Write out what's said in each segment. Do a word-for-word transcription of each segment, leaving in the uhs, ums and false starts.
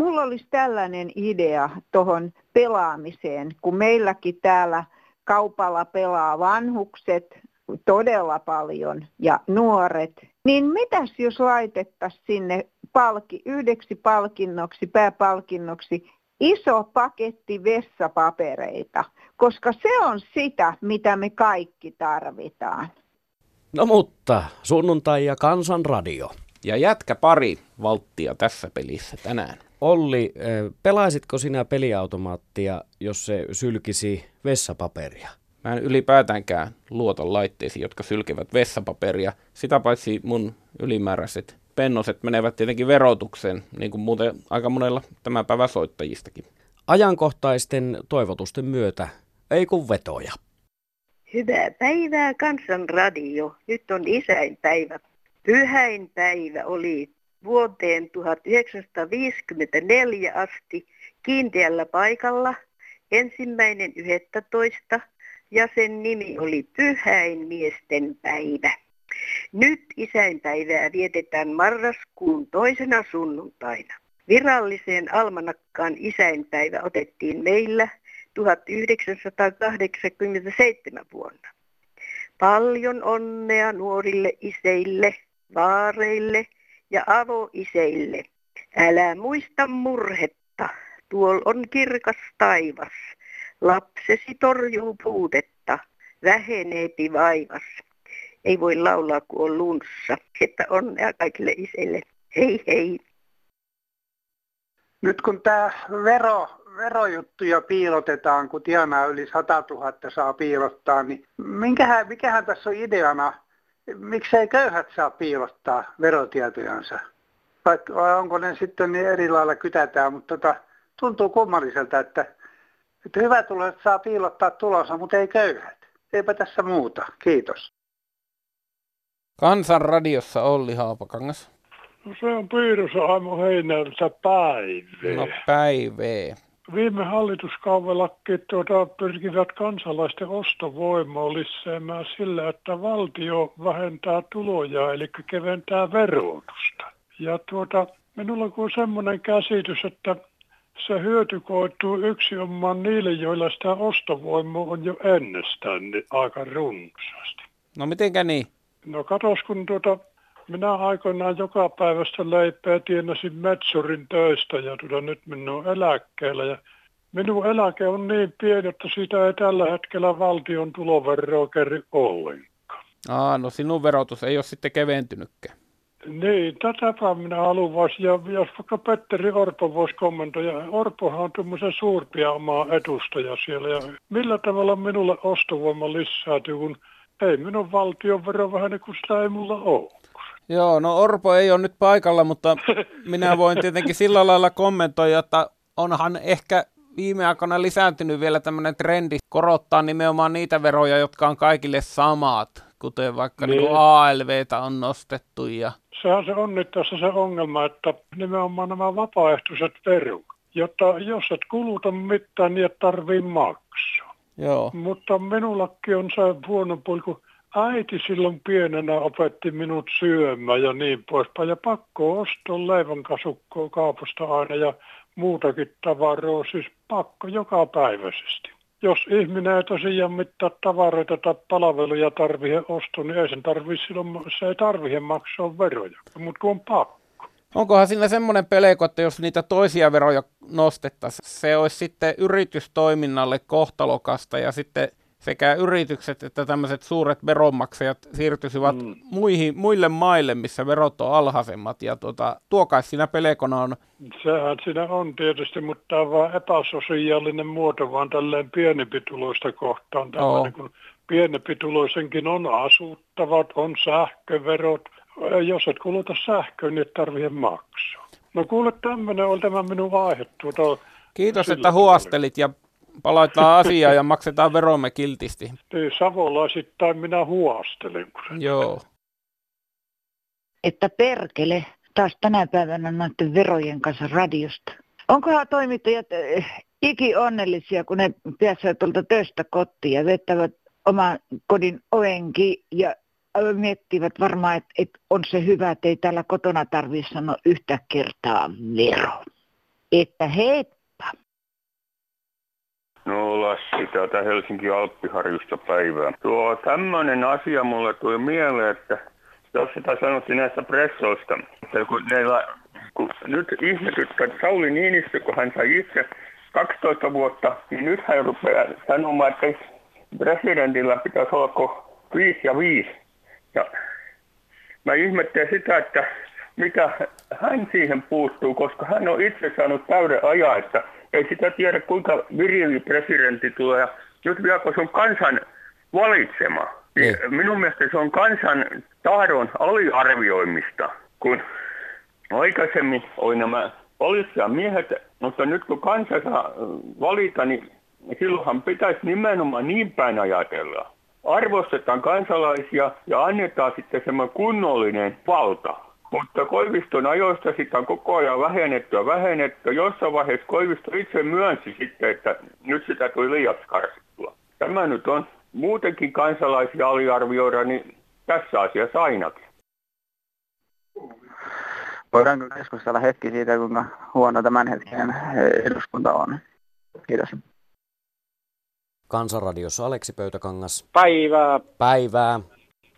Mulla olisi tällainen idea tuohon pelaamiseen, kun meilläkin täällä kaupalla pelaa vanhukset todella paljon ja nuoret. Niin mitäs jos laitettaisiin sinne palki, yhdeksi palkinnoksi, pääpalkinnoksi iso paketti vessapapereita, koska se on sitä, mitä me kaikki tarvitaan. No mutta, sunnuntai ja Kansanradio. Ja jätkä pari valttia tässä pelissä tänään. Olli, pelaisitko sinä peliautomaattia, jos se sylkisi vessapaperia? Mä en ylipäätäänkään luota laitteisiin, jotka sylkevät vessapaperia. Sitä paitsi mun ylimääräiset pennoset menevät tietenkin verotukseen, niin kuin muuten aika monella tämän päivän soittajistakin. Ajankohtaisten toivotusten myötä, ei kun vetoja. Hyvää päivää Kansanradio. Nyt on isäinpäivä. Pyhäinpäivä oli vuoteen tuhatyhdeksänsataaviisikymmentäneljä asti kiinteällä paikalla ensimmäinen yhdestoista ja sen nimi oli Pyhäinmiesten päivä. Nyt isäinpäivää vietetään marraskuun toisena sunnuntaina. Viralliseen almanakkaan isäinpäivä otettiin meillä tuhatyhdeksänsataakahdeksankymmentäseitsemän vuonna. Paljon onnea nuorille iseille, vaareille ja avoiseille. Älä muista murhetta, tuolla on kirkas taivas. Lapsesi torjuu puutetta, väheneepi vaivas. Ei voi laulaa, kun on lunssa. Että onnea kaikille iseille. Hei hei. Nyt kun tämä vero... verojuttuja piilotetaan, kun tienaa yli sata tuhatta saa piilottaa, niin minkähän, mikähän tässä on ideana? Miksei köyhät saa piilottaa verotietojansa? Vaikka, vai onko ne sitten niin eri lailla kytätään, mutta tota, tuntuu kummalliselta, että, että hyvätuloiset saa piilottaa tulonsa, mutta ei köyhät. Eipä tässä muuta. Kiitos. Kansanradiossa Olli Haapakangas. No se on piirussa aamu heinältä päivää. No päivää. Viime hallituskaudellakin tuota, pyrkivät kansalaisten ostovoimaa lisäämään sillä, että valtio vähentää tuloja, eli keventää verotusta. Ja tuota, minulla on semmoinen käsitys, että se hyöty koituu yksinomaan niille, joilla sitä ostovoimaa on jo ennestään niin aika runsaasti. No mitenkä niin? No katos, kun tuota... Minä aikoinaan joka päivästä leipää tienasin metsurin töistä ja tuota, nyt minä olen eläkkeellä. Ja minun eläke on niin pieni, että sitä ei tällä hetkellä valtion tuloveroa kerry ollenkaan. Aa, no sinun verotus ei ole sitten keventynytkään. Niin, tätäpä minä haluan. Ja jos vaikka Petteri Orpo voisi kommentoida. Orpohan on tuommoisen suurpia omaa edustaja siellä. Ja millä tavalla minulle ostovoima lisääntyy, kun ei minun valtion vero vähän niin kuin sitä ei mulla ole. Joo, no Orpo ei ole nyt paikalla, mutta minä voin tietenkin sillä lailla kommentoida, että onhan ehkä viime aikoina lisääntynyt vielä tämmöinen trendi korottaa nimenomaan niitä veroja, jotka on kaikille samat, kuten vaikka niin. Niin A L V:tä on nostettu. Ja... Sehän se on nyt tässä se ongelma, että nimenomaan nämä vapaaehtoiset verot, jotta jos et kuluta mitään, niin et tarvii maksaa. Joo. Mutta minullakin on se huono puoli. Äiti silloin pienenä opetti minut syömään ja niin poispäin. Ja pakko ostaa leivänkasukkoa kaupasta aina ja muutakin tavaroa, siis pakko jokapäiväisesti. Jos ihminen ei tosiaan mitään tavaroita tai palveluja tarvitse ostaa, niin ei sen tarvitse silloin, se ei tarvitse maksaa veroja, mutta kun on pakko. Onkohan siinä semmoinen pelko, että jos niitä toisia veroja nostettaisiin, se olisi sitten yritystoiminnalle kohtalokasta ja sitten... Sekä yritykset että tämmöiset suuret veronmaksajat siirtyisivät mm. muihin, muille maille, missä verot on alhaisemmat. Ja tuota, tuokais siinä pelekona on. Sehän siinä on tietysti, mutta tämä on vaan epäsosiaalinen muoto, vaan tälleen pienempituloista kohtaan. Tämä niin kuin pienempituloisenkin on asuttavat, on sähköverot. Jos et kuluta sähköä, niin et tarvitse maksaa. No kuule, tämmöinen on tämä minun aihe. Tuota, Kiitos, että huostelit ja... Palaitaan asiaa ja maksetaan veromme kiltisti. Ei savolaisittain minä huostelen. Joo. Että perkele, taas tänä päivänä näiden verojen kanssa radiosta. Onkohan toimittajat iki onnellisia, kun ne pääsevät tuolta töistä kotiin ja vettävät oman kodin ovenkin ja miettivät varmaan, että et on se hyvä, että ei täällä kotona tarvitse sanoa yhtä kertaa vero. että heippa. No Lassi, täältä Helsingin Alppiharjusta päivää. Tuo tämmöinen asia mulle tuli mieleen, että tuossa taas sanottiin näistä pressoista, että kun neillä, kun nyt ihmetyttää, että Sauli Niinistö, kun hän sai itse kaksitoista vuotta, niin nyt hän rupeaa sanomaan, että presidentillä pitäisi olla kuin viisi ja viisi. Ja mä ihmettelen sitä, että mitä hän siihen puuttuu, koska hän on itse saanut täyden ajan, että ei sitä tiedä, kuinka virili presidentti tulee. Ja nyt vielä, kun se on kansan valitsema, niin mm. minun mielestä se on kansan tahdon aliarvioimista, kun aikaisemmin oli nämä valitsijamiehet, mutta nyt kun kansa saa valita, niin silloinhan pitäisi nimenomaan niin päin ajatella. Arvostetaan kansalaisia ja annetaan sitten semmoinen kunnollinen valta. Mutta Koiviston ajoista sitä on koko ajan vähennetty ja vähennetty. Jossain vaiheessa Koivisto itse myönsi sitten, että nyt sitä tuli liiaksi karsittua. Tämä nyt on muutenkin kansalaisia aliarvioida, niin tässä asiassa ainakin. Voidaanko keskustella hetki siitä, kuinka huono tämän hetken eduskunta on? Kiitos. Kansanradiossa Aleksi Pöytäkangas. Päivää. Päivää.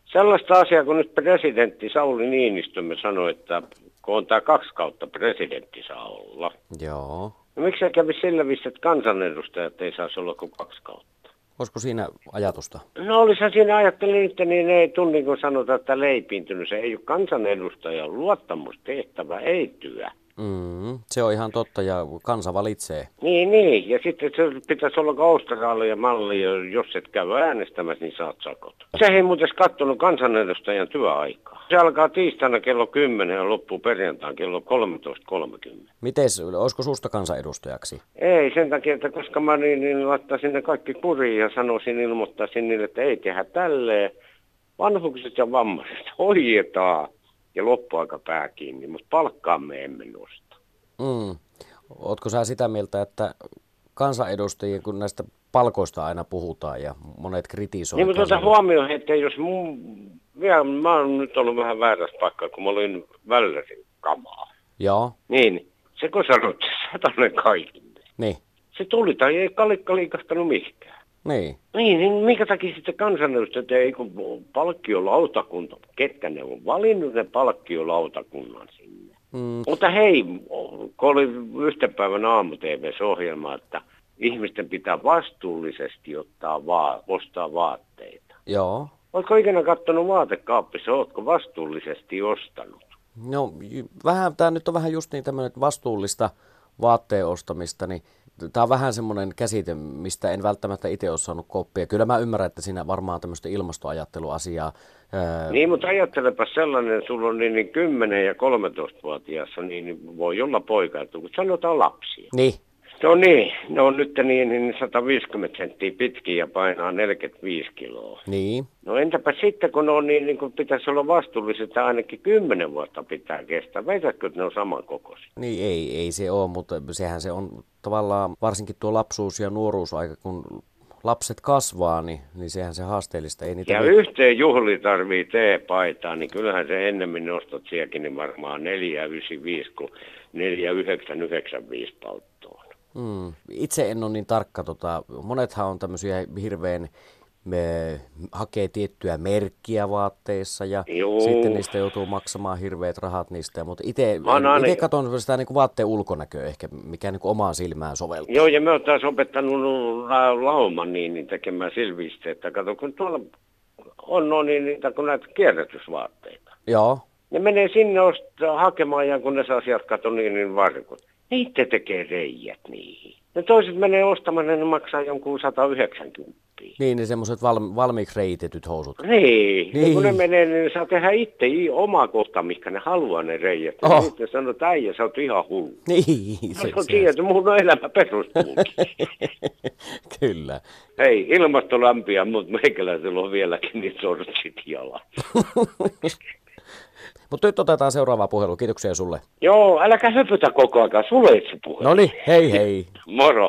Sellaista asiaa, kun nyt presidentti Sauli Niinistö me sanoi, että kun on tämä kaksi kautta presidentti saa olla. Joo. No miksi se kävi sillä viisi, että kansanedustajat ei saisi olla kuin kaksi kautta? Olisiko siinä ajatusta? No olisihan siinä ajattelin, että niin ei tule niin kuin sanotaan, että leipiintynyt. Se ei ole kansanedustajan luottamustehtävä, ei työ. Mm, se on ihan totta ja kansa valitsee. Niin, niin. Ja sitten se pitäisi olla Australian malli, jos et käy äänestämässä, niin saat sakot. Se ei muuten katsonut kansanedustajan työaikaa. Se alkaa tiistaina kello kymmenen ja loppuu perjantaan kello kolmetoista kolmekymmentä. Mites, olisiko susta kansanedustajaksi? Ei, sen takia, että koska mä niin, niin laittaisin ne kaikki kuriin ja sanoisin, ilmoittaisin niille, että ei tehdä tälleen. Vanhukset ja vammaiset hoidetaan. Ja loppuaika pää kiinni, mutta palkkaa me emme nosta. Mm. Ootko sä sitä mieltä, että kansanedustajien, kun näistä palkoista aina puhutaan ja monet kritisoivat... Niin, mutta otan huomioon, että jos mun... Vielä, mä oon nyt ollut vähän väärässä paikkaa, kun mä olin Vällärin kamaa. Joo. Niin, se kun sanot, se satanen kaikille. Niin. Se tuli tai ei kalikka liikastanut mihinkään. Niin. Niin, niin minkä takia sitten kansanedustajat ei, kun palkkiolautakunta, ketkä ne on valinnut ne palkkiolautakunnan sinne. Mm. Mutta hei, kun oli yhten päivän aamu-tvs-ohjelma, että ihmisten pitää vastuullisesti ottaa va- ostaa vaatteita. Joo. Oletko ikinä kattonut vaatekaappissa, oletko vastuullisesti ostanut? No, vähän, tämä nyt on vähän just niin tämmöinen vastuullista vaatteen ostamista, niin... Tämä on vähän semmoinen käsite, mistä en välttämättä itse ole saanut koppia. Kyllä mä ymmärrän, että siinä varmaan tämmöistä ilmastoajatteluasiaa. Ää... Niin, mutta ajattelepa sellainen, sulla on niin, niin kymmenen- ja kolmetoistavuotiaassa, niin voi olla poikailtu, kun sanotaan lapsia. Niin. No niin, ne on nyt niin, niin sata viisikymmentä senttiä pitkiä ja painaa neljäkymmentäviisi kiloa. Niin. No entäpä sitten, kun on niin, niin kun pitäisi olla vastuullista, ainakin kymmenen vuotta pitää kestää. Väitätkö, että ne on samankokoisia? Niin ei, ei se ole, mutta sehän se on tavallaan varsinkin tuo lapsuus ja nuoruusaika, kun lapset kasvaa, niin, niin sehän se haasteellista. Ei niitä ja liittyy. Yhteen juhli tarvii teepaitaa, niin kyllähän se ennemmin nostat sielläkin niin varmaan neljä yhdeksänkymmentäviisi kuin neljä yhdeksän yhdeksän viisi palttoon. Mm. Itse en ole niin tarkka. Tota, monethan on tämmöisiä hirveän, me, hakee tiettyä merkkiä vaatteissa ja Juu. sitten niistä joutuu maksamaan hirveät rahat niistä. Mutta itse niin... katson sitä niin kuin vaatteen ulkonäköä ehkä, mikä niin kuin omaan silmään soveltuu. Joo, ja mä oon taas opettanut lauman niin, niin tekemään silvisteitä. Kato, kun tuolla on no, niin, niitä kun näitä kierrätysvaatteita. Joo. Ne menee sinne ostaa, hakemaan ja kun ne saa sieltä kato niin, niin varkut. Niitä tekee reijät niihin. Ne toiset menee ostamaan, ne maksaa jonkun sata yhdeksänkymmentä. Niin, ne semmoiset valmi- valmiiksi reitetyt housut. Niin, niin. Kun ne menee, niin ne saa tehdä itse omaa kohtaa, mihinkä ne haluaa ne reijät. Ja oh. sitten sanoo, että äijä, sä oot ihan hullu. Niin. Se on tiedä, että mun elämä perustuukin. Kyllä. Hei, ilmasto lämpiä, mutta meikäläisellä on vieläkin niin sortsit jalat. Mutta nyt otetaan seuraava puhelu. Kiitoksia sulle. Joo, äläkä höpytä koko ajan. Sulle itse puhelu. No niin, hei hei. Moro.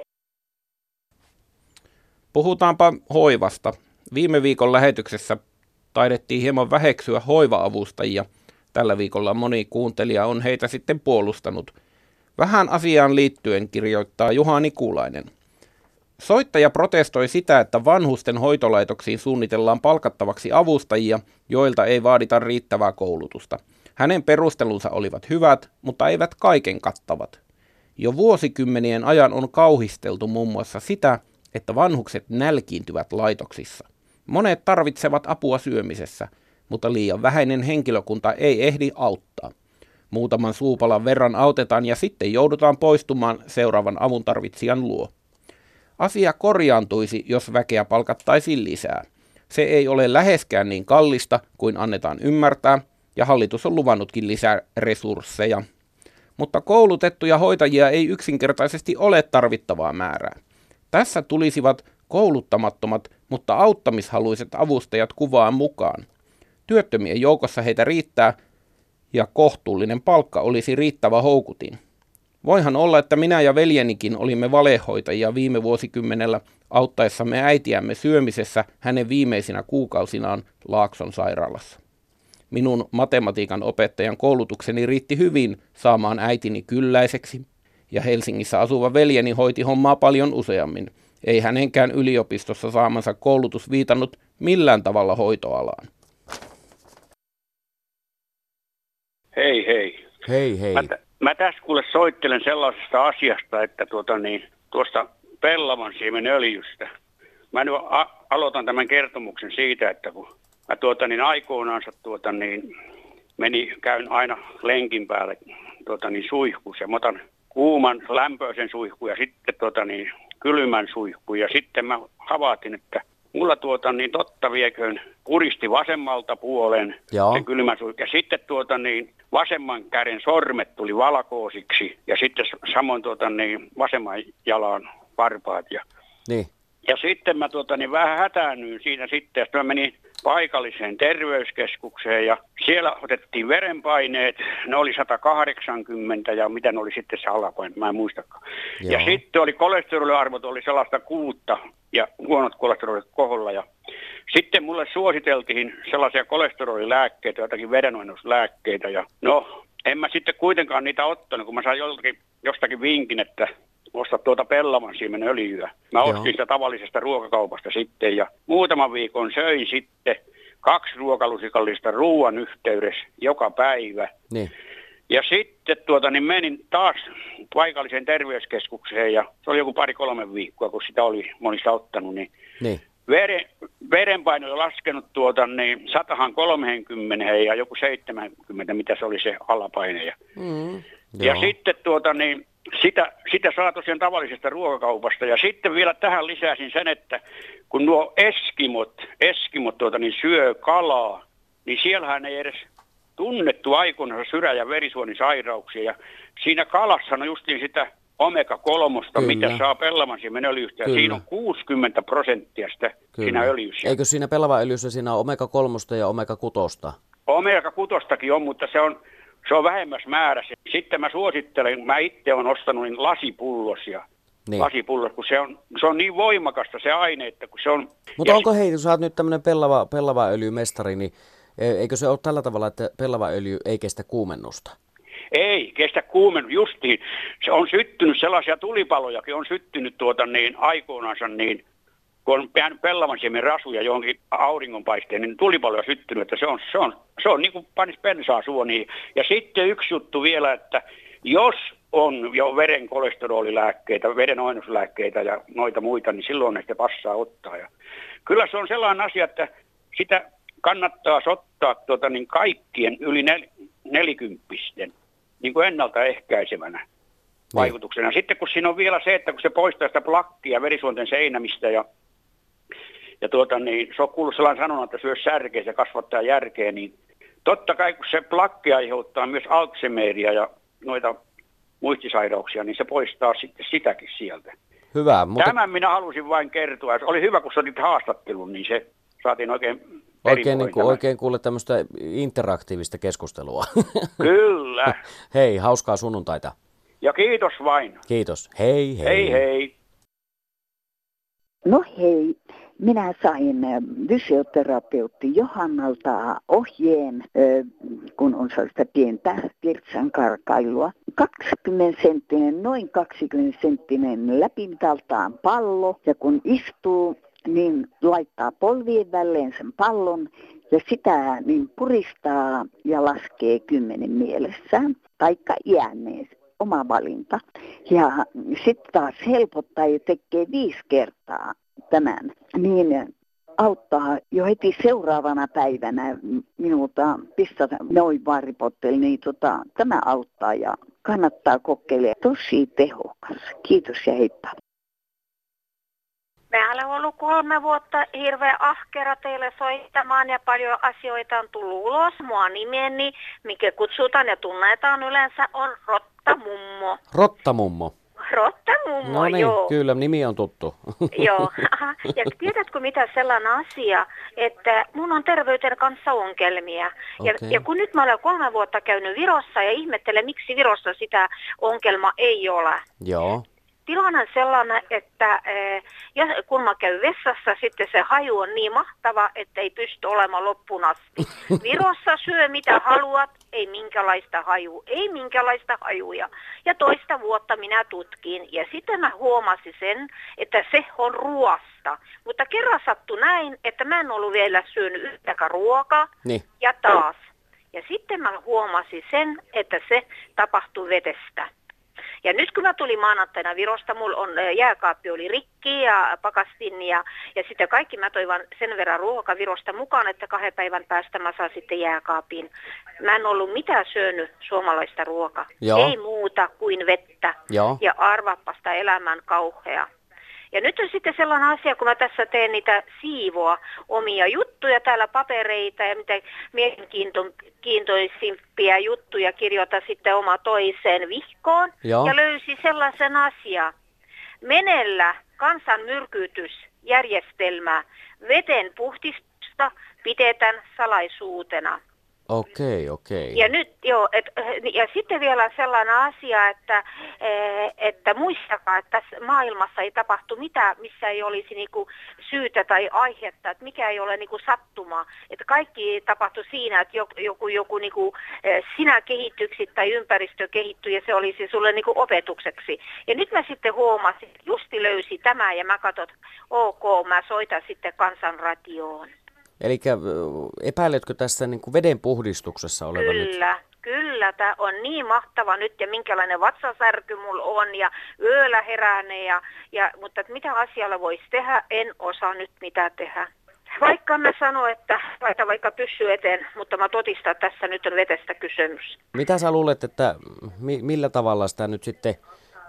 Puhutaanpa hoivasta. Viime viikon lähetyksessä taidettiin hieman väheksyä hoiva-avustajia. Tällä viikolla moni kuuntelija on heitä sitten puolustanut. Vähän asiaan liittyen kirjoittaa Juha Nikulainen. Soittaja protestoi sitä, että vanhusten hoitolaitoksiin suunnitellaan palkattavaksi avustajia, joilta ei vaadita riittävää koulutusta. Hänen perustelunsa olivat hyvät, mutta eivät kaiken kattavat. Jo vuosikymmenien ajan on kauhisteltu muun muassa sitä, että vanhukset nälkiintyvät laitoksissa. Monet tarvitsevat apua syömisessä, mutta liian vähäinen henkilökunta ei ehdi auttaa. Muutaman suupalan verran autetaan ja sitten joudutaan poistumaan seuraavan avuntarvitsijan luo. Asia korjaantuisi, jos väkeä palkattaisiin lisää. Se ei ole läheskään niin kallista kuin annetaan ymmärtää, ja hallitus on luvannutkin lisää resursseja. Mutta koulutettuja hoitajia ei yksinkertaisesti ole tarvittavaa määrää. Tässä tulisivat kouluttamattomat, mutta auttamishaluiset avustajat kuvaan mukaan. Työttömien joukossa heitä riittää, ja kohtuullinen palkka olisi riittävä houkutin. Voihan olla, että minä ja veljenikin olimme valehoitajia viime vuosikymmenellä auttaessamme äitiämme syömisessä hänen viimeisinä kuukausinaan Laakson sairaalassa. Minun matematiikan opettajan koulutukseni riitti hyvin saamaan äitini kylläiseksi, ja Helsingissä asuva veljeni hoiti hommaa paljon useammin. Ei hänenkään yliopistossa saamansa koulutus viitannut millään tavalla hoitoalaan. Hei hei. Hei hei. Mä, t- mä tässä kuule soittelen sellaisesta asiasta, että tuota niin, tuosta pellavan siemen öljystä. Mä nyt a- aloitan tämän kertomuksen siitä, että kun mä tuota niin aikoinaansa tuota niin, meni, käyn aina lenkin päälle tuota niin suihkus ja mä otan kuuman lämpöisen suihkun ja sitten tuota niin kylmän suihkun ja sitten mä havaitin, että mulla tuota niin totta vieköön puristi vasemmalta puolen se kylmä suihku ja sitten tuota niin vasemman käden sormet tuli valkoisiksi ja sitten samoin tuota niin vasemman jalan varpaat ja niin. Ja sitten mä tuota niin vähän hätäännyin siinä sitten ja sitten mä menin paikalliseen terveyskeskukseen ja siellä otettiin verenpaineet, ne oli sata kahdeksankymmentä ja mitä ne oli sitten se alapaine, mä en muistakaan. Joo. Ja sitten oli kolesteroliarvot, oli sellaista kuutta ja huonot kolesterolit koholla ja sitten mulle suositeltiin sellaisia kolesterolilääkkeitä, jotakin vedenoinnuslääkkeitä ja no en mä sitten kuitenkaan niitä ottanut, kun mä sain joltakin, jostakin vinkin, että osta tuota pellavan siemen öljyä. Mä Joo. ostin sitä tavallisesta ruokakaupasta sitten ja muutaman viikon söin sitten kaksi ruokalusikallista ruoan yhteydessä joka päivä. Niin. Ja sitten tuota, niin menin taas paikalliseen terveyskeskukseen ja se oli joku pari kolme viikkoa, kun sitä oli monista ottanut. Niin niin. Veren, verenpaino oli laskenut tuota, niin sata kolmekymmentä ja joku seitsemänkymmentä, mitä se oli se alapaine. Ja, mm. ja sitten tuota niin... Sitä, sitä saa tosiaan tavallisesta ruokakaupasta. Ja sitten vielä tähän lisäsin sen, että kun nuo eskimot, eskimot tuota, niin syö kalaa, niin siellähän ei edes tunnettu aikoinaan sydän- ja verisuonisairauksia. Ja siinä kalassa on justiin sitä omega kolme, mitä saa pellavan siemen öljystä. Ja siinä on kuusikymmentä prosenttia sitä Kyllä. siinä öljyssä. Eikö siinä pellavan öljyssä siinä on omega kolme ja omega kuusi? Omega kuusi on, mutta se on... Se on vähemmässä määrässä. Sitten mä suosittelen, mä itse olen ostanut niin lasipullosia. Niin. Lasipullos, kun se on, se on niin voimakasta se aine, että kun se on... Mutta onko hei, kun sä oot nyt tämmöinen pellava, pellava öljymestari, niin eikö se ole tällä tavalla, että pellava öljy ei kestä kuumennusta? Ei, kestä kuumennusta, justiin. Se on syttynyt, sellaisia tulipalojakin on syttynyt tuota niin aikoinansa niin... Kun on jäänyt pellavan siemen rasuja johonkin auringonpaisteen, niin tuli paljon syttynyt, että se on, se on, se on niin kuin panis bensaa suoniin. Ja sitten yksi juttu vielä, että jos on jo veren kolesterolilääkkeitä, vedenoinnuslääkkeitä ja noita muita, niin silloin ne sitä passaa ottaa. Ja kyllä se on sellainen asia, että sitä kannattaa ottaa tuota, niin kaikkien yli nel, nelikymppisten niin kuin ennaltaehkäisevänä. Vaikutuksena. Sitten kun siinä on vielä se, että kun se poistaa sitä plakkia verisuonten seinämistä ja, ja tuota, niin se on kuullut sellainen sanonnan, että syö särkeä ja kasvattaa järkeä, niin totta kai kun se plakki aiheuttaa myös Alzheimeria ja noita muistisairauksia, niin se poistaa sitten sitäkin sieltä. Hyvä, mutta... Tämän minä halusin vain kertoa. Se oli hyvä, kun sotit haastattelun, niin se saatiin oikein... Oikein, niin kuin, oikein kuule tämmöistä interaktiivista keskustelua. Kyllä. Hei, hauskaa sunnuntaita. Ja kiitos vain. Kiitos. Hei hei. Hei hei. No hei. minä sain fysioterapeutti Johannalta ohjeen, kun on sellaista pientä virtsankarkailua. kaksikymmentä senttinen, noin kaksikymmentä senttinen läpintaltaan pallo, ja kun istuu, niin laittaa polvien välein sen pallon ja sitä niin puristaa ja laskee kymmenen mielessään, taikka iäneen, oma valinta. Ja sitten taas helpottaa ja tekee viisi kertaa tämän, niin auttaa jo heti seuraavana päivänä minulta pistata noin vaaripotteli, niin tota, tämä auttaa ja kannattaa kokeilla. Tosi tehokas. Kiitos ja heippa. Mä olen ollut kolme vuotta hirveän ahkera teille soittamaan ja paljon asioita on tullut ulos. Mua nimeni, mikä kutsutaan ja tunnetaan yleensä, on Rottamummo. Rottamummo. Rottamummo, no niin, joo. Kyllä, nimi on tuttu. Joo. Aha. Ja tiedätkö mitä sellainen asia, että mun on terveyden kanssa ongelmia. Okay. Ja, ja kun nyt mä olen kolme vuotta käynyt Virossa ja ihmettelen, miksi Virossa sitä ongelmaa ei ole. Joo. Tilanne on sellainen, että ja kun mä käyn vessassa, sitten se haju on niin mahtava, että ei pysty olemaan loppuun asti. Virossa syö mitä haluat, ei minkälaista hajua, ei minkälaista hajuja. Ja toista vuotta minä tutkin ja sitten mä huomasin sen, että se on ruoasta. Mutta kerran sattui näin, että mä en ollut vielä syönyt yhtäkään ruokaa niin. Ja taas. Ja sitten mä huomasin sen, että se tapahtui vedestä. Ja nyt kun mä tulin maanantaina Virosta, mulla on jääkaappi oli rikki ja pakastin ja, ja sitten kaikki mä toin sen verran ruokaa Virosta mukaan, että kahden päivän päästä mä saan sitten jääkaapin. Mä en ollut mitään syönyt suomalaista ruokaa, joo. Ei muuta kuin vettä, joo. Ja arvaapasta elämän kauhea. Ja nyt on sitten sellainen asia, kun mä tässä teen niitä siivoa, omia juttuja, täällä papereita ja mitä mielenkiintoisimpia juttuja kirjoita sitten oma toiseen vihkoon. Joo. Ja löysi sellaisen asian. Menellä kansanmyrkytysjärjestelmää veden puhdistusta pidetään salaisuutena. Okei, okei. Ja nyt joo, et, ja sitten vielä sellainen asia, että, että muistakaa, että tässä maailmassa ei tapahtu mitään, missä ei olisi niinku syytä tai aihetta, että mikä ei ole niinku sattumaa. Että kaikki tapahtuu siinä, että joku, joku, joku niinku, sinä kehityksit tai ympäristö kehittyy ja se olisi sulle niinku opetukseksi. Ja nyt mä sitten huomasin, että justi löysi tämä ja mä katson, ok, mä soitan sitten Kansanradioon. Eli epäiletkö tässä niin kuin veden puhdistuksessa oleva kyllä, nyt? Kyllä, kyllä. Tämä on niin mahtava nyt ja minkälainen vatsasärky mulla on ja yöllä herääneen. Ja, ja, mutta mitä asialla voisi tehdä, en osaa nyt mitä tehdä. Vaikka mä sanon, että laita vaikka pyssy eteen, mutta mä totistan, että tässä nyt on vedestä kysymys. Mitä sä luulet, että mi- millä tavalla sitä nyt sitten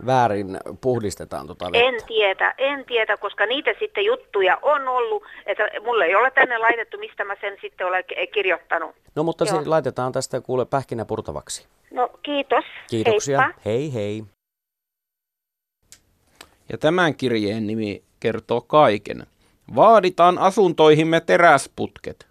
väärin puhdistetaan tuota vettä? En tiedä, en tiedä, koska niitä sitten juttuja on ollut, että mulle ei ole tänne laitettu, mistä mä sen sitten olen kirjoittanut. No mutta se laitetaan tästä kuule pähkinä purtavaksi. No kiitos. Kiitoksia. Heippa. Hei hei. Ja tämän kirjeen nimi kertoo kaiken. Vaaditaan asuntoihimme teräsputket.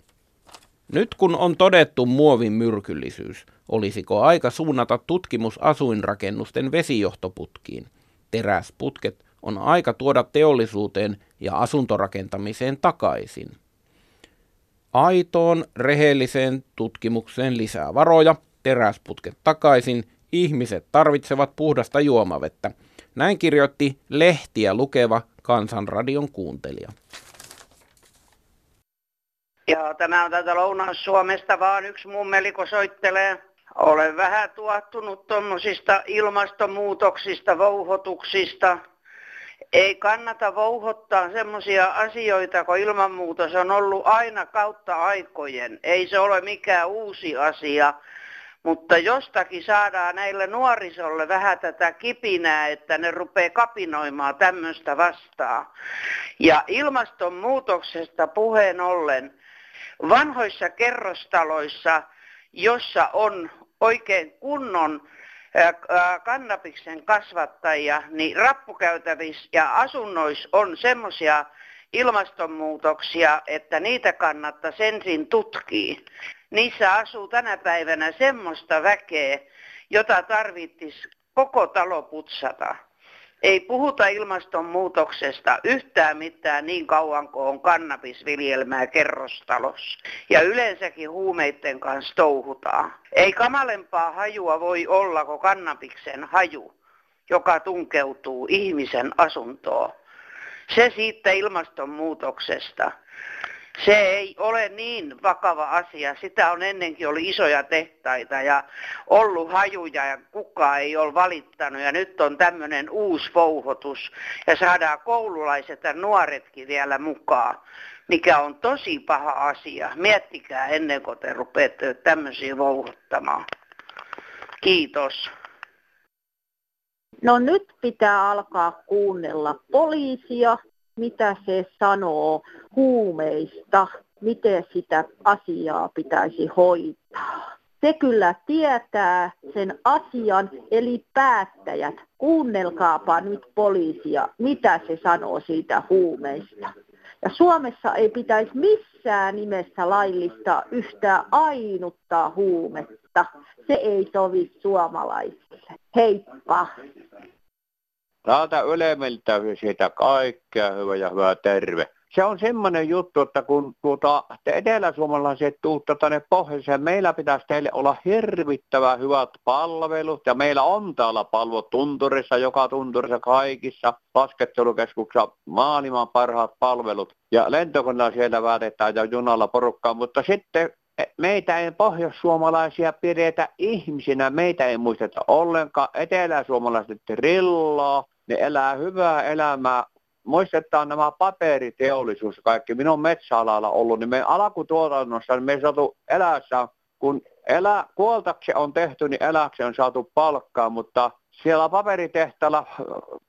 Nyt kun on todettu muovin myrkyllisyys, olisiko aika suunnata tutkimus asuinrakennusten vesijohtoputkiin? Teräsputket on aika tuoda teollisuuteen ja asuntorakentamiseen takaisin. Aitoon, rehelliseen tutkimukseen lisää varoja, teräsputket takaisin, ihmiset tarvitsevat puhdasta juomavettä. Näin kirjoitti lehtiä lukeva Kansanradion kuuntelija. Ja tämä on täältä Lounais-Suomesta vaan yksi mummeli, kun soittelee. Olen vähän tuohtunut tuommoisista ilmastonmuutoksista, vouhotuksista. Ei kannata vouhottaa semmoisia asioita, kun ilmanmuutos on ollut aina kautta aikojen. Ei se ole mikään uusi asia, mutta jostakin saadaan näille nuorisolle vähän tätä kipinää, että ne rupeaa kapinoimaan tämmöistä vastaan. Ja ilmastonmuutoksesta puheen ollen. Vanhoissa kerrostaloissa, jossa on oikein kunnon kannabiksen kasvattajia, niin rappukäytävissä ja asunnoissa on semmoisia ilmastonmuutoksia, että niitä kannattaa ensin tutkia. Niissä asuu tänä päivänä semmoista väkeä, jota tarvittisi koko talo putsata. Ei puhuta ilmastonmuutoksesta yhtään mitään niin kauan kuin on kannabisviljelmää kerrostalossa. Ja yleensäkin huumeiden kanssa touhutaan. Ei kamalempaa hajua voi olla kuin kannabiksen haju, joka tunkeutuu ihmisen asuntoon. Se siitä ilmastonmuutoksesta. Se ei ole niin vakava asia. Sitä on ennenkin ollut isoja tehtaita ja ollut hajuja ja kukaan ei ole valittanut. Ja nyt on tämmöinen uusi vouhotus ja saadaan koululaiset ja nuoretkin vielä mukaan, mikä on tosi paha asia. Miettikää ennen kuin te rupeatte tämmöisiä vouhottamaan. Kiitos. No nyt pitää alkaa kuunnella poliisia. Mitä se sanoo huumeista, miten sitä asiaa pitäisi hoitaa. Se kyllä tietää sen asian, eli päättäjät, kuunnelkaapa nyt poliisia, mitä se sanoo siitä huumeista. Ja Suomessa ei pitäisi missään nimessä laillistaa yhtään ainuttaa huumetta. Se ei sovi suomalaisille. Heippa! Täältä Ylemiltä siitä kaikkea hyvä ja hyvä terve. Se on semmoinen juttu, että kun tuota, te eteläsuomalaiset tuutte tänne pohjoiseen, meillä pitäisi teille olla hirvittävän hyvät palvelut. Ja meillä on täällä palvelut tunturissa, joka tunturissa, kaikissa laskettelukeskuksissa maailman parhaat palvelut. Ja lentokoneella siellä välitetään ja junalla porukkaa, mutta sitten... Meitä ei pohjoissuomalaisia pidetä ihmisinä, meitä ei muisteta ollenkaan. Eteläsuomalaiset rillaa, ne elää hyvää elämää. Muistetaan nämä paperiteollisuus kaikki. Minun on metsäalalla ollut, niin meidän alkutuotannossa niin me ei saatu elässä. Kun elä, kuoltaksi on tehty, niin eläksi on saatu palkkaa, mutta siellä paperitehtaalla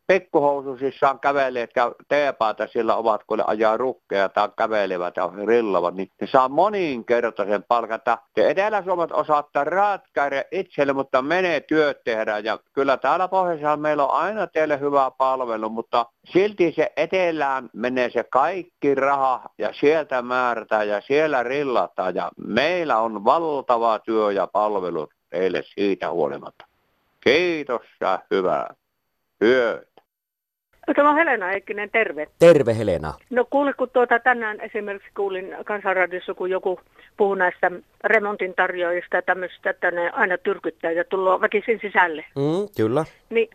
pikkuhoususissaan kävelijät käy teepaita, sillä ovat, kun ne ajaa rukkeja tai kävelevät ja rillavat, niin ne saa moninkertaisen palkan. Te Etelä-Suomet osaatte räätkäriä itselle, mutta menee työt tehdä. Ja kyllä täällä pohjoisessa meillä on aina teille hyvä palvelu, mutta silti se etelään menee se kaikki raha ja sieltä määrätään ja siellä rillataan. Ja meillä on valtava työ ja palvelu teille siitä huolimatta. Kiitos ja hyvää työtä. Tämä on Helena Eikkinen, terve. Terve Helena. No kuule, kun tuota, tänään esimerkiksi kuulin Kansanradiossa, kun joku puhui näistä remontin tarjoajista ja tämmöistä, että ne aina tyrkyttää ja tullaan väkisin sisälle. Mm, kyllä. Niin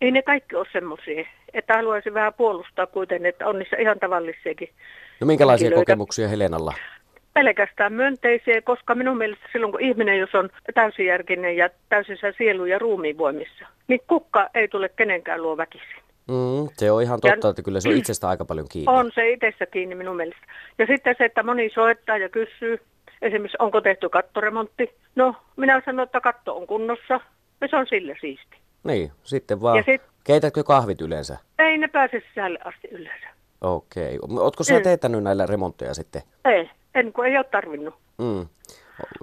ei ne kaikki ole semmoisia, että haluaisin vähän puolustaa kuitenkin, että on niissä ihan tavallisiakin. No minkälaisia henkilöitä. Kokemuksia Helenalla? Pelkästään myönteisiä, koska minun mielestä silloin, kun ihminen, jos on täysijärkinen ja täysissä sielu- ja ruumiinvoimissa, niin kukka ei tule kenenkään luo väkisin. Mm, se on ihan totta, ja että kyllä se on itsestä aika paljon kiinni. On se itsestä kiinni minun mielestä. Ja sitten se, että moni soittaa ja kysyy, esimerkiksi onko tehty kattoremontti. No, minä sanon, että katto on kunnossa, ja se on sillä siisti. Niin, sitten vaan. Sit... Keitätkö kahvit yleensä? Ei ne pääse sisälle asti yleensä. Okei. Okay. Ootko sinä mm. teettänyt näillä remontteja sitten? Ei. En, kun ei ole tarvinnut. Mm.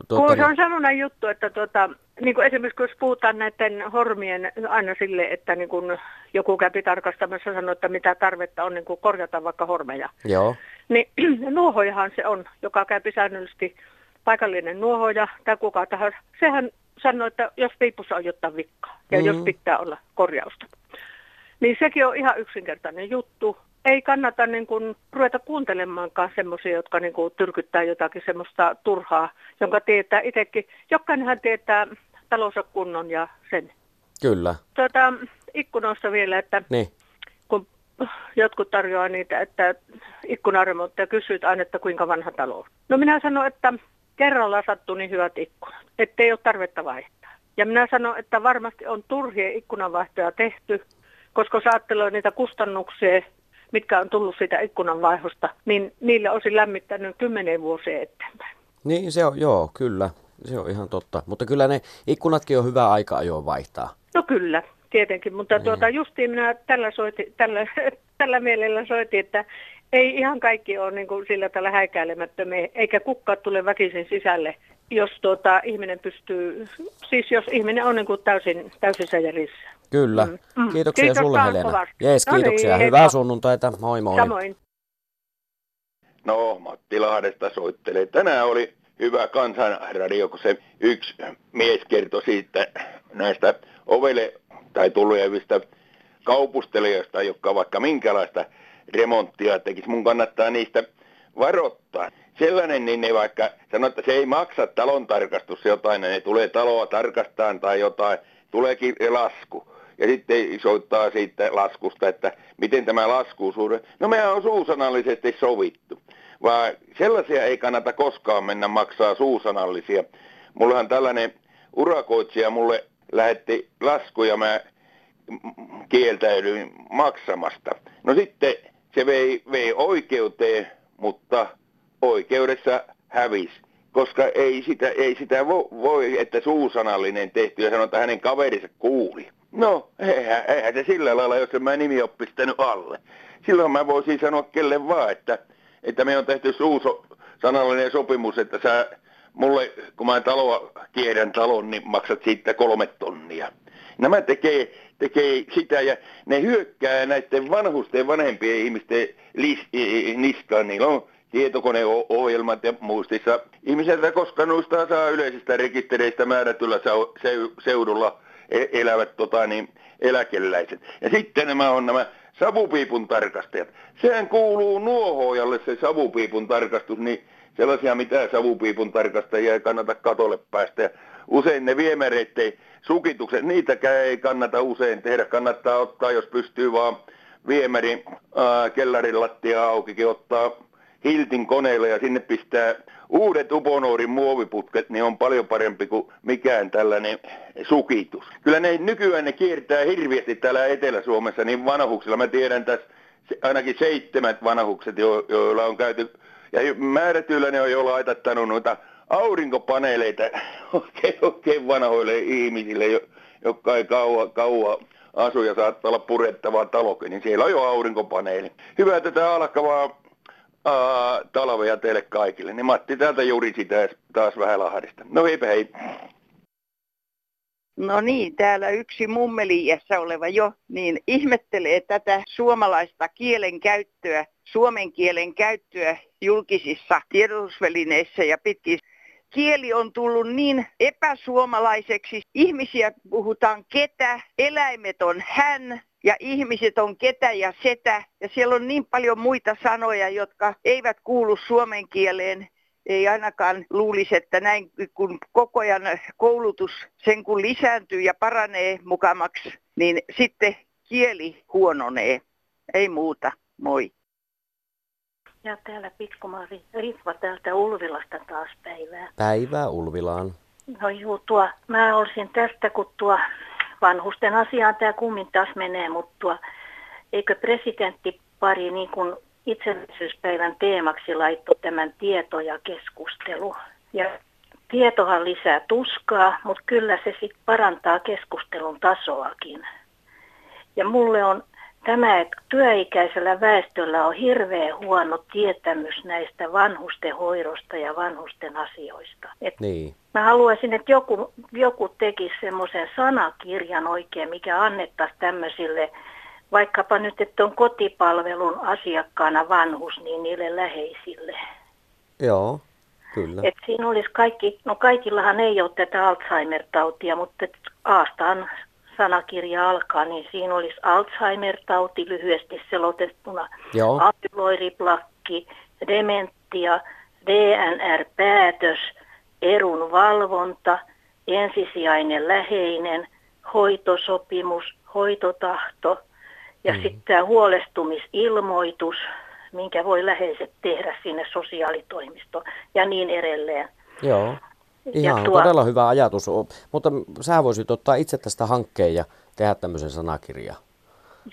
Tuota, kun se on sellainen juttu, että tuota, niin kuin esimerkiksi kun puhutaan näiden hormien aina sille, että niin kuin joku kävi tarkastamassa sanoi, että mitä tarvetta on niin kuin korjata vaikka hormeja. Joo. Niin nuohojahan se on, joka käy säännöllisesti paikallinen nuohoja tai kuka tahansa. Sehän sanoi, että jos piipussa on jotain vikkaa ja mm. jos pitää olla korjausta. Niin sekin on ihan yksinkertainen juttu. Ei kannata niin kuin ruveta kuuntelemaankaan semmoisia, jotka niin kuin tyrkyttää jotakin semmoista turhaa, jonka tietää itsekin. Jokainenhan tietää talonsa kunnon ja sen. Kyllä. Tuota, ikkunoista vielä, että niin. Kun jotkut tarjoaa niitä, että ikkunaremonttia kysyt aina, että kuinka vanha talo on. No minä sanon, että kerralla sattuu niin hyvät ikkunat, ettei ole tarvetta vaihtaa. Ja minä sanon, että varmasti on turhia ikkunanvaihtoja tehty, koska se ajattelee niitä kustannuksia, mitkä on tullut siitä ikkunanvaihosta, niin niillä olisin lämmittänyt kymmenen vuosia eteenpäin. Niin, se on, joo, kyllä. Se on ihan totta. Mutta kyllä ne ikkunatkin on hyvä aika ajoin vaihtaa. No kyllä, tietenkin. Mutta tuota, justiin minä tällä, soitin, tällä, tällä mielellä soitin, että ei ihan kaikki ole niin kuin sillä tällä häikäilemättömiä, eikä kukkaat tule väkisin sisälle, jos tuota, ihminen pystyy, siis jos ihminen on niin kuin täysin, täysissä järjissä. Kyllä. Mm. Kiitoksia Kiitos sulle Helena. Kovasti. Jees, kiitoksia. No niin, hyvää sunnuntaita. Moi moi. Samoin. No, Matti Lahdesta soittelee. Tänään oli hyvä Kansanradio, kun se yksi mies kertoi siitä näistä ovelle tai tulevista kaupustelijoista, jotka vaikka minkälaista remonttia tekisi. Mun kannattaa niistä varoittaa. Sellainen, niin ne vaikka sanoo, että se ei maksa talontarkastus jotain, ne tulee taloa tarkastaan tai jotain, tuleekin lasku. Ja sitten soittaa siitä laskusta, että miten tämä laskusuhde. No mehän on suusanallisesti sovittu, vaan sellaisia ei kannata koskaan mennä maksaa suusanallisia. Mullahan tällainen urakoitsija mulle lähetti laskuja, mä kieltäydyin maksamasta. No sitten se vei, vei oikeuteen, mutta oikeudessa hävisi, koska ei sitä, ei sitä vo, voi, että suusanallinen tehty ja sanotaan, että hänen kaverinsa kuuli. No, eihän, eihän se sillä lailla, jos en mä nimi ole pistänyt alle. Silloin mä voisin sanoa kelle vaan, että, että me on tehty suusanallinen sopimus, että sä mulle, kun mä taloa tiedän talon, niin maksat siitä kolme tonnia. Nämä tekee, tekee sitä ja ne hyökkää näiden vanhusten, vanhempien ihmisten niskaan. Niillä on tietokoneohjelmat ja muistissa. Ihmiseltä koska noista saa yleisistä rekistereistä määrätyllä seudulla elävät tota, niin, eläkeläiset. Ja sitten nämä on nämä savupiipun tarkastajat. Sehän kuuluu nuohojalle se savupiipun tarkastus, niin sellaisia mitä savupiipun tarkastajia ei kannata katolle päästä. Ja usein ne viemäreiden sukitukset, niitäkään ei kannata usein tehdä. Kannattaa ottaa, jos pystyy vaan viemärin ää, kellarin lattia aukikin, ottaa hiltin koneella ja sinne pistää uudet Uponorin muoviputket, niin on paljon parempi kuin mikään tällainen sukitus. Kyllä ne nykyään ne kiertää hirveästi täällä Etelä-Suomessa niin vanhuksilla. Mä tiedän tässä ainakin seitsemät vanhukset, jo, joilla on käyty, ja määrätyillä ne on jo laitattanut noita aurinkopaneeleita oikein, oikein vanhoille ihmisille, jotka ei kauan, kauan asu ja saattaa olla purettavaa talokin, niin siellä on jo aurinkopaneeli. Hyvää tätä alkavaa Aa, talveja teille kaikille. Niin Matti täältä jurisi taas, taas vähän Lahdesta. No heipä hei. No niin, täällä yksi mummeli-iässä oleva jo, niin ihmettelee tätä suomalaista kielen käyttöä, suomen kielen käyttöä julkisissa tiedotusvälineissä ja pitkissä. Kieli on tullut niin epäsuomalaiseksi. Ihmisiä puhutaan ketä, eläimet on hän. Ja ihmiset on ketä ja setä. Ja siellä on niin paljon muita sanoja, jotka eivät kuulu suomen kieleen. Ei ainakaan luulisi, että näin kun koko ajan koulutus sen kun lisääntyy ja paranee mukamaksi, niin sitten kieli huononee. Ei muuta. Moi. Ja täällä Pikkumaari Ritva täältä Ulvilasta taas päivää. Päivää Ulvilaan. No juu, tuo, mä olisin tästä, kun tuo vanhusten asiaan tämä kummin taas menee, mutta eikö presidenttipari niin kuin itsenäisyyspäivän teemaksi laittoi tämän tieto ja keskustelu. Ja tietohan lisää tuskaa, mutta kyllä se sitten parantaa keskustelun tasoakin. Ja mulle on tämä, että työikäisellä väestöllä on hirveän huono tietämys näistä vanhusten hoidosta ja vanhusten asioista. Et niin. Mä haluaisin, että joku, joku tekisi semmoisen sanakirjan oikein, mikä annettaisiin tämmöisille, vaikkapa nyt, että on kotipalvelun asiakkaana vanhus, niin niille läheisille. Joo, kyllä. Et siinä olisi kaikki, no kaikillahan ei ole tätä Alzheimer-tautia, mutta Aastaan sanakirja alkaa, niin siinä olisi Alzheimer-tauti lyhyesti selotettuna, amyloidiplakki, dementia, D N R-päätös, erun valvonta, ensisijainen läheinen, hoitosopimus, hoitotahto ja mm. sitten tämä huolestumisilmoitus, minkä voi läheiset tehdä sinne sosiaalitoimistoon ja niin edelleen. Joo. Ihan tuo, todella hyvä ajatus, mutta sä voisit ottaa itse tästä hankkeen ja tehdä tämmöisen sanakirjan.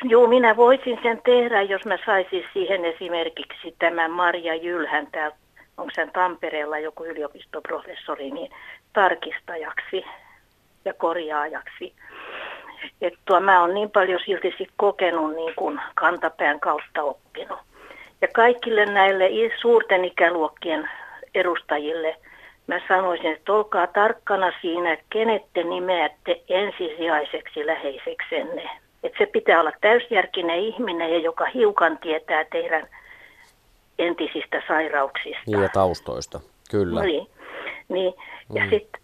Joo, minä voisin sen tehdä, jos mä saisin siihen esimerkiksi tämän Marja Jylhän, tää, onko sen Tampereella joku yliopistoprofessori, niin tarkistajaksi ja korjaajaksi. Et tuo, mä oon niin paljon silti sit kokenut niin kun kantapään kautta oppinut. Ja kaikille näille suurten ikäluokkien edustajille mä sanoisin, että olkaa tarkkana siinä, että kenet te nimeätte ensisijaiseksi läheiseksenne. Että se pitää olla täysjärkinen ihminen ja joka hiukan tietää teidän entisistä sairauksista. Niin ja taustoista, kyllä. Niin, niin. Ja mm. sitten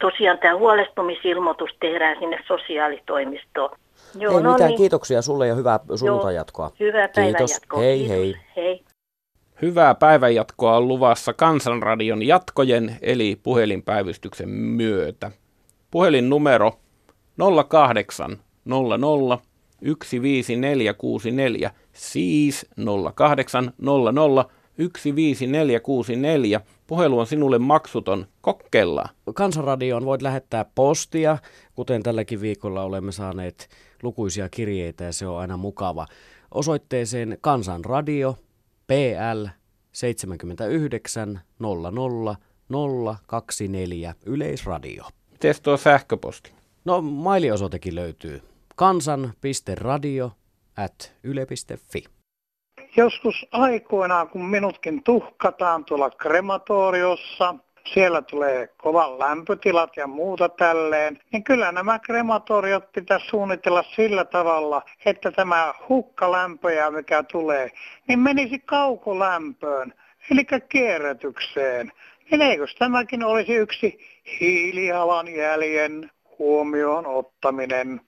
tosiaan tämä huolestumisilmoitus tehdään sinne sosiaalitoimistoon. Joo, ei no mitään, niin. Kiitoksia sulle ja hyvää sunnuntajatkoa. Hyvää päivänjatkoa. Hei, kiitos. hei hei. Hyvää päivänjatkoa on luvassa Kansanradion jatkojen eli puhelinpäivystyksen myötä. Puhelinnumero nolla kahdeksan nolla nolla yksi viisi neljä kuusi neljä, siis nolla kahdeksan nolla nolla yksi viisi neljä kuusi neljä. Puhelu on sinulle maksuton. Kokeillaan. Kansanradioon voit lähettää postia, kuten tälläkin viikolla olemme saaneet lukuisia kirjeitä ja se on aina mukava. Osoitteeseen Kansanradio P L seitsemän yhdeksän nolla nolla nolla kaksi neljä Yleisradio. Mites tuo sähköposti? No mailiosoitekin löytyy. kansan piste radio ät yle piste fi. Joskus aikoinaan, kun minutkin tuhkataan tuolla krematoriossa, siellä tulee kovat lämpötilat ja muuta tälleen, niin kyllä nämä krematoriot pitää suunnitella sillä tavalla, että tämä hukkalämpöjä, mikä tulee, niin menisi kaukolämpöön, eli kierrätykseen. Niin eikös tämäkin olisi yksi hiilijalanjäljen huomioon ottaminen?